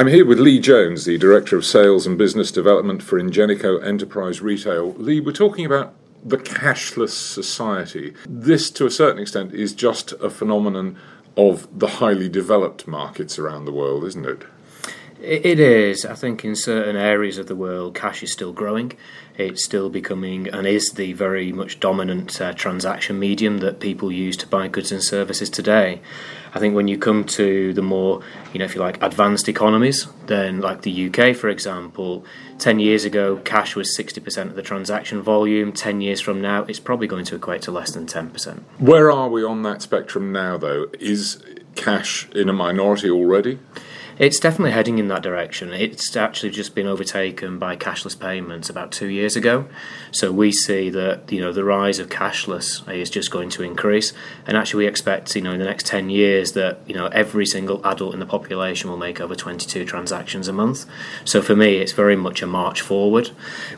I'm here with Lee Jones, the Director of Sales and Business Development for Ingenico Enterprise Retail. Lee, we're talking about the cashless society. This, to a certain extent, is just a phenomenon of the highly developed markets around the world, isn't it? It is. I think in certain areas of the world, cash is still growing. It's still becoming and is the very much dominant transaction medium that people use to buy goods and services today. I think when you come to the more, if you like, advanced economies, then like the UK, for example, 10 years ago, cash was 60% of the transaction volume. 10 years from now, it's probably going to equate to less than 10%. Where are we on that spectrum now, though? Is cash in a minority already? It's definitely heading in that direction. It's actually just been overtaken by cashless payments about 2 years ago. So we see that, the rise of cashless is just going to increase. And actually we expect, in the next 10 years that, every single adult in the population will make over 22 transactions a month. So for me, it's very much a march forward.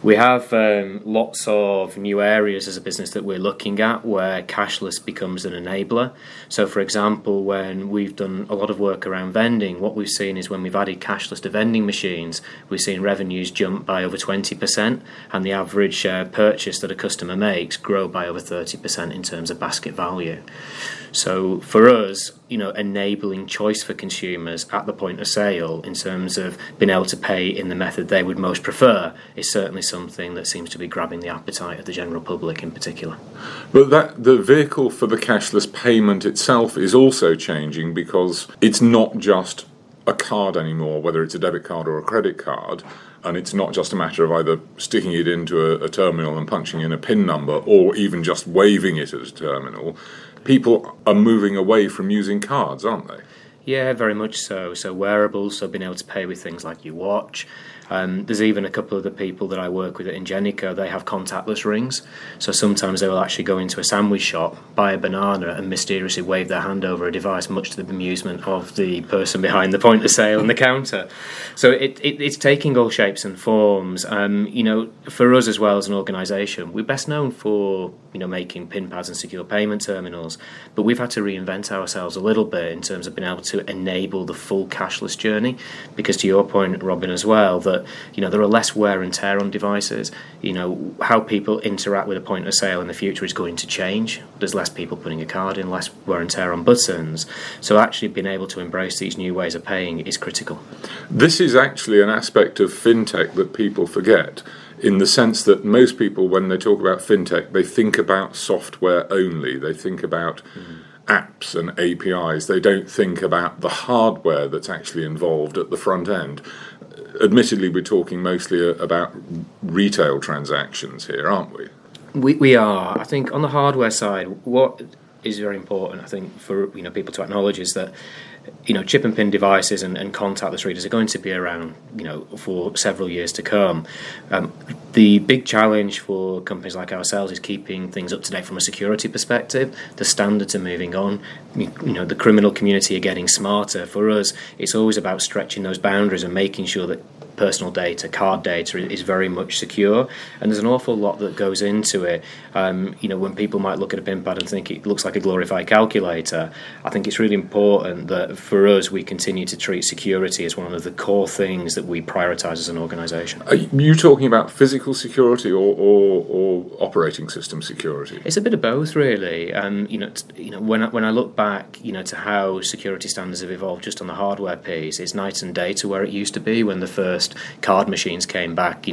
We have lots of new areas as a business that we're looking at where cashless becomes an enabler. So for example, when we've done a lot of work around vending, what we've seen is when we've added cashless to vending machines, we've seen revenues jump by over 20% and the average purchase that a customer makes grow by over 30% in terms of basket value. So for us, enabling choice for consumers at the point of sale in terms of being able to pay in the method they would most prefer is certainly something that seems to be grabbing the appetite of the general public in particular. But the vehicle for the cashless payment itself is also changing because it's not just a card anymore, whether it's a debit card or a credit card, and it's not just a matter of either sticking it into a terminal and punching in a PIN number or even just waving it at a terminal. People are moving away from using cards, aren't they? Yeah, very much so. So wearables, so being able to pay with things like your watch. There's even a couple of the people that I work with at Ingenico, they have contactless rings. So sometimes they will actually go into a sandwich shop, buy a banana and mysteriously wave their hand over a device, much to the amusement of the person behind the point of sale and the counter. So it's taking all shapes and forms. For us as well as an organisation, we're best known for making PIN pads and secure payment terminals, but we've had to reinvent ourselves a little bit in terms of being able to enable the full cashless journey, because to your point, Robin, as well, that there are less wear and tear on devices. How people interact with a point of sale in the future is going to change. There's less people putting a card in, less wear and tear on buttons. So actually being able to embrace these new ways of paying is critical. This is actually an aspect of fintech that people forget, in the sense that most people, when they talk about fintech, they think about software only. They think about apps and APIs. They don't think about the hardware that's actually involved at the front end. Admittedly, we're talking mostly about retail transactions here, aren't we? We are. I think on the hardware side, what is very important, I think, for people to acknowledge is that chip and pin devices and contactless readers are going to be around for several years to come. The big challenge for companies like ourselves is keeping things up to date from a security perspective. The standards are moving on. The criminal community are getting smarter. For us, it's always about stretching those boundaries and making sure that personal data, card data, is very much secure, and there's an awful lot that goes into it. When people might look at a PIN pad and think it looks like a glorified calculator, I think it's really important that for us we continue to treat security as one of the core things that we prioritise as an organisation. Are you talking about physical security or operating system security? It's a bit of both, really. When I look back, to how security standards have evolved just on the hardware piece, it's night and day to where it used to be when the first card machines came back,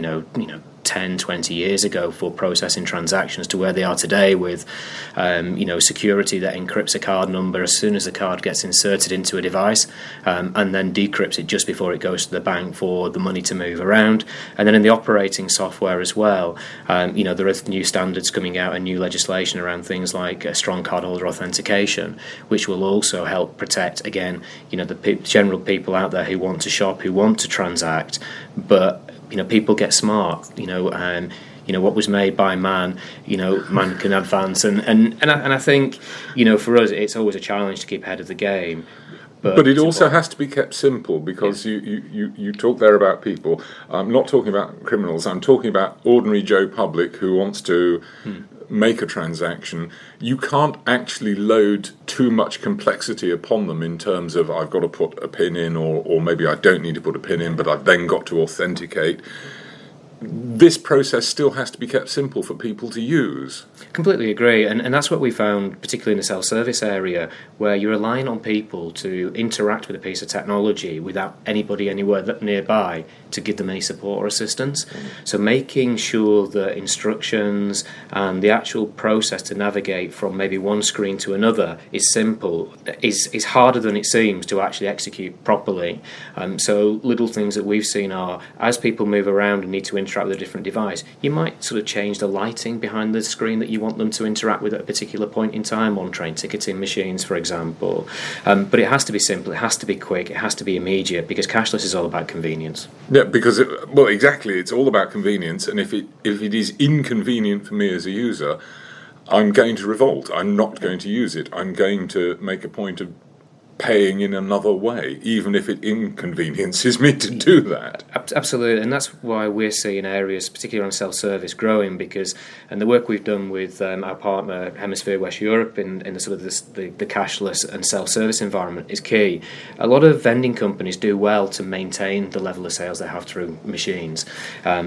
10, 20 years ago for processing transactions, to where they are today with, security that encrypts a card number as soon as the card gets inserted into a device, and then decrypts it just before it goes to the bank for the money to move around. And then in the operating software as well, there are new standards coming out and new legislation around things like strong cardholder authentication, which will also help protect, again, the general people out there who want to shop, who want to transact, but people get smart, what was made by man, man can advance. And I think, for us, it's always a challenge to keep ahead of the game. But it also has to be kept simple, because you talk there about people. I'm not talking about criminals. I'm talking about ordinary Joe Public who wants to make a transaction, you can't actually load too much complexity upon them in terms of I've got to put a PIN in, or maybe I don't need to put a PIN in, but I've then got to authenticate. This process still has to be kept simple for people to use. Completely agree, and that's what we found, particularly in the self-service area, where you're relying on people to interact with a piece of technology without anybody anywhere nearby to give them any support or assistance. So making sure that instructions and the actual process to navigate from maybe one screen to another is simple, is harder than it seems to actually execute properly. So little things that we've seen are, as people move around and need to interact with a different device, you might sort of change the lighting behind the screen that you want them to interact with at a particular point in time on train ticketing machines, for example. But it has to be simple, it has to be quick, it has to be immediate, because cashless is all about convenience. Yeah, because, exactly, it's all about convenience, and if it is inconvenient for me as a user, I'm going to revolt. I'm not going to use it. I'm going to make a point of paying in another way, even if it inconveniences me to do that. Absolutely, and that's why we're seeing areas, particularly on self-service, growing, because, and the work we've done with our partner Hemisphere West Europe in the sort of the cashless and self-service environment is key. A lot of vending companies do well to maintain the level of sales they have through machines, but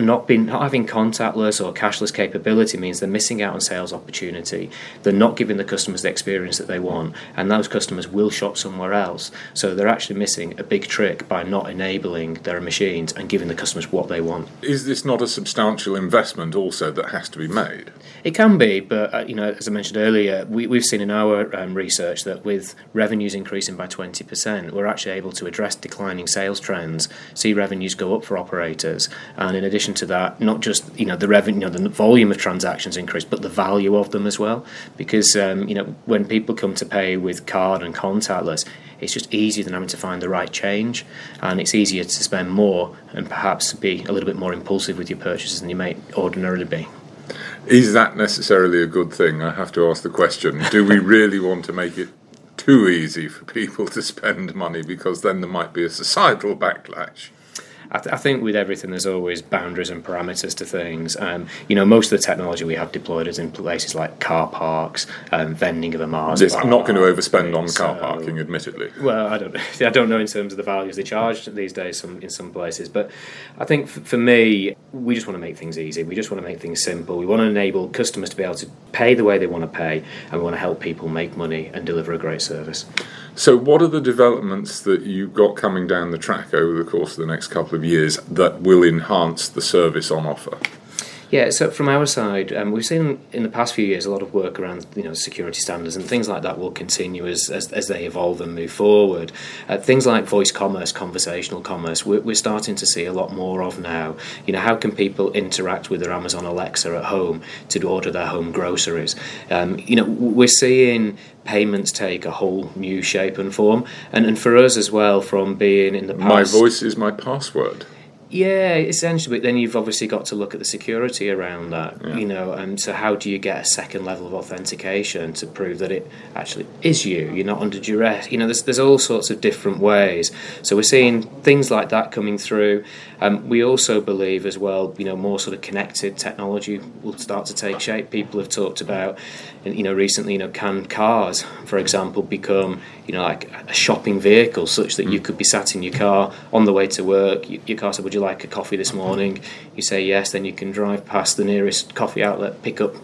not having contactless or cashless capability means they're missing out on sales opportunity. They're not giving the customers the experience that they want, and those customers will shop somewhere else. So they're actually missing a big trick by not enabling their machines and giving the customers what they want. Is this not a substantial investment also that has to be made? It can be, but as I mentioned earlier, we've seen in our research that with revenues increasing by 20%, we're actually able to address declining sales trends, see revenues go up for operators, and in addition to that, not just the revenue, the volume of transactions increase, but the value of them as well. Because when people come to pay with card and contactless, it's just easier than having to find the right change, and it's easier to spend more and perhaps be a little bit more impulsive with your purchases than you may ordinarily be. Is that necessarily a good thing? I have to ask the question. Do we really want to make it too easy for people to spend money, because then there might be a societal backlash? I think with everything there's always boundaries and parameters to things. Most of the technology we have deployed is in places like car parks, vending of a Mars. Yes, I'm not going to overspend on car parking, admittedly. Well, I don't know in terms of the values they charge these days in some places. But I think for me, we just want to make things easy. We just want to make things simple. We want to enable customers to be able to pay the way they want to pay, and we want to help people make money and deliver a great service. So what are the developments that you've got coming down the track over the course of the next couple of years that will enhance the service on offer? Yeah, so from our side, we've seen in the past few years a lot of work around security standards and things like that will continue as they evolve and move forward. Things like voice commerce, conversational commerce, we're starting to see a lot more of now. How can people interact with their Amazon Alexa at home to order their home groceries? We're seeing payments take a whole new shape and form, and for us as well, from being in the past... My voice is my password. Yeah, essentially, but then you've obviously got to look at the security around that, so how do you get a second level of authentication to prove that it actually is you, you're not under duress, there's all sorts of different ways, so we're seeing things like that coming through. We also believe as well, more sort of connected technology will start to take shape. People have talked about, recently, can cars, for example, become, like a shopping vehicle, such that you could be sat in your car on the way to work, your car said, would you like a coffee this morning? You say yes, then you can drive past the nearest coffee outlet, pick up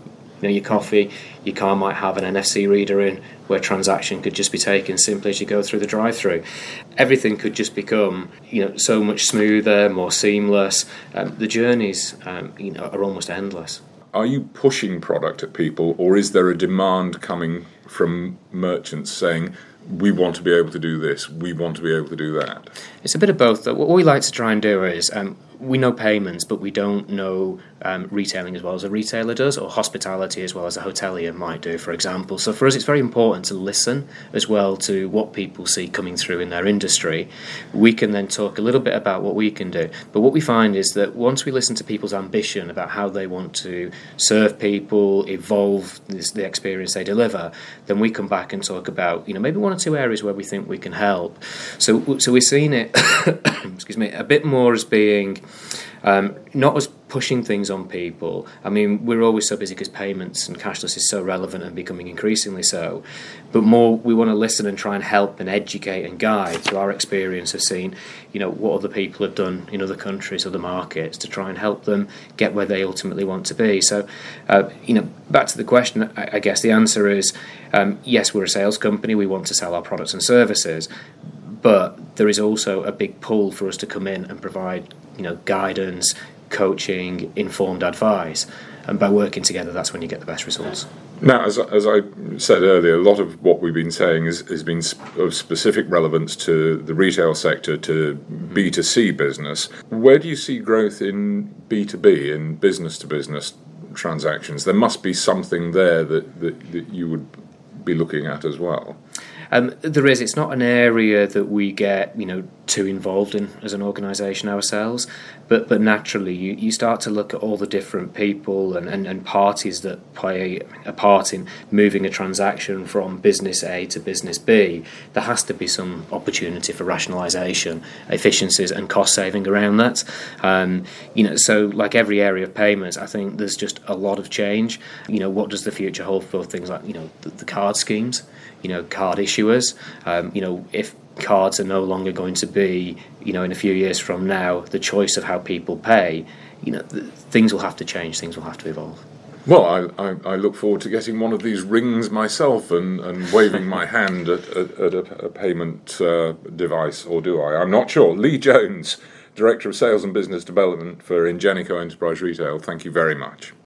your coffee. Your car might have an NFC reader in, where transaction could just be taken simply as you go through the drive-through. Everything could just become so much smoother, more seamless. The journeys are almost endless. Are you pushing product at people, or is there a demand coming from merchants saying, we want to be able to do this, we want to be able to do that? It's a bit of both. What we like to try and do is, we know payments, but we don't know retailing as well as a retailer does, or hospitality as well as a hotelier might do, for example. So for us, it's very important to listen as well to what people see coming through in their industry. We can then talk a little bit about what we can do. But what we find is that once we listen to people's ambition about how they want to serve people, evolve the experience they deliver, then we come back and talk about, maybe one two areas where we think we can help. So we're seeing it excuse me, a bit more as being Not us pushing things on people. I mean, we're always so busy because payments and cashless is so relevant and becoming increasingly so. But more, we want to listen and try and help and educate and guide through our experience of seeing, you know, what other people have done in other countries, other markets, to try and help them get where they ultimately want to be. So, you know, back to the question, I guess the answer is, yes, we're a sales company. We want to sell our products and services. But there is also a big pull for us to come in and provide, you know, guidance, coaching, informed advice. And by working together, that's when you get the best results. Now, as I said earlier, a lot of what we've been saying has been of specific relevance to the retail sector, to B2C business. Where do you see growth in B2B, in business-to-business transactions? There must be something there that you would be looking at as well. There is. It's not an area that we get, you know, too involved in as an organisation ourselves, but naturally you start to look at all the different people and parties that play a part in moving a transaction from business A to business B. There has to be some opportunity for rationalisation, efficiencies and cost saving around that. You know, so like every area of payments, I think there's just a lot of change. You know, what does the future hold for things like, you know, the card schemes, you know, card issuers, you know, if cards are no longer going to be, you know, in a few years from now, the choice of how people pay, you know, things will have to change, things will have to evolve. Well, I look forward to getting one of these rings myself and waving my hand at a payment device, or do I? I'm not sure. Lee Jones, Director of Sales and Business Development for Ingenico Enterprise Retail, thank you very much.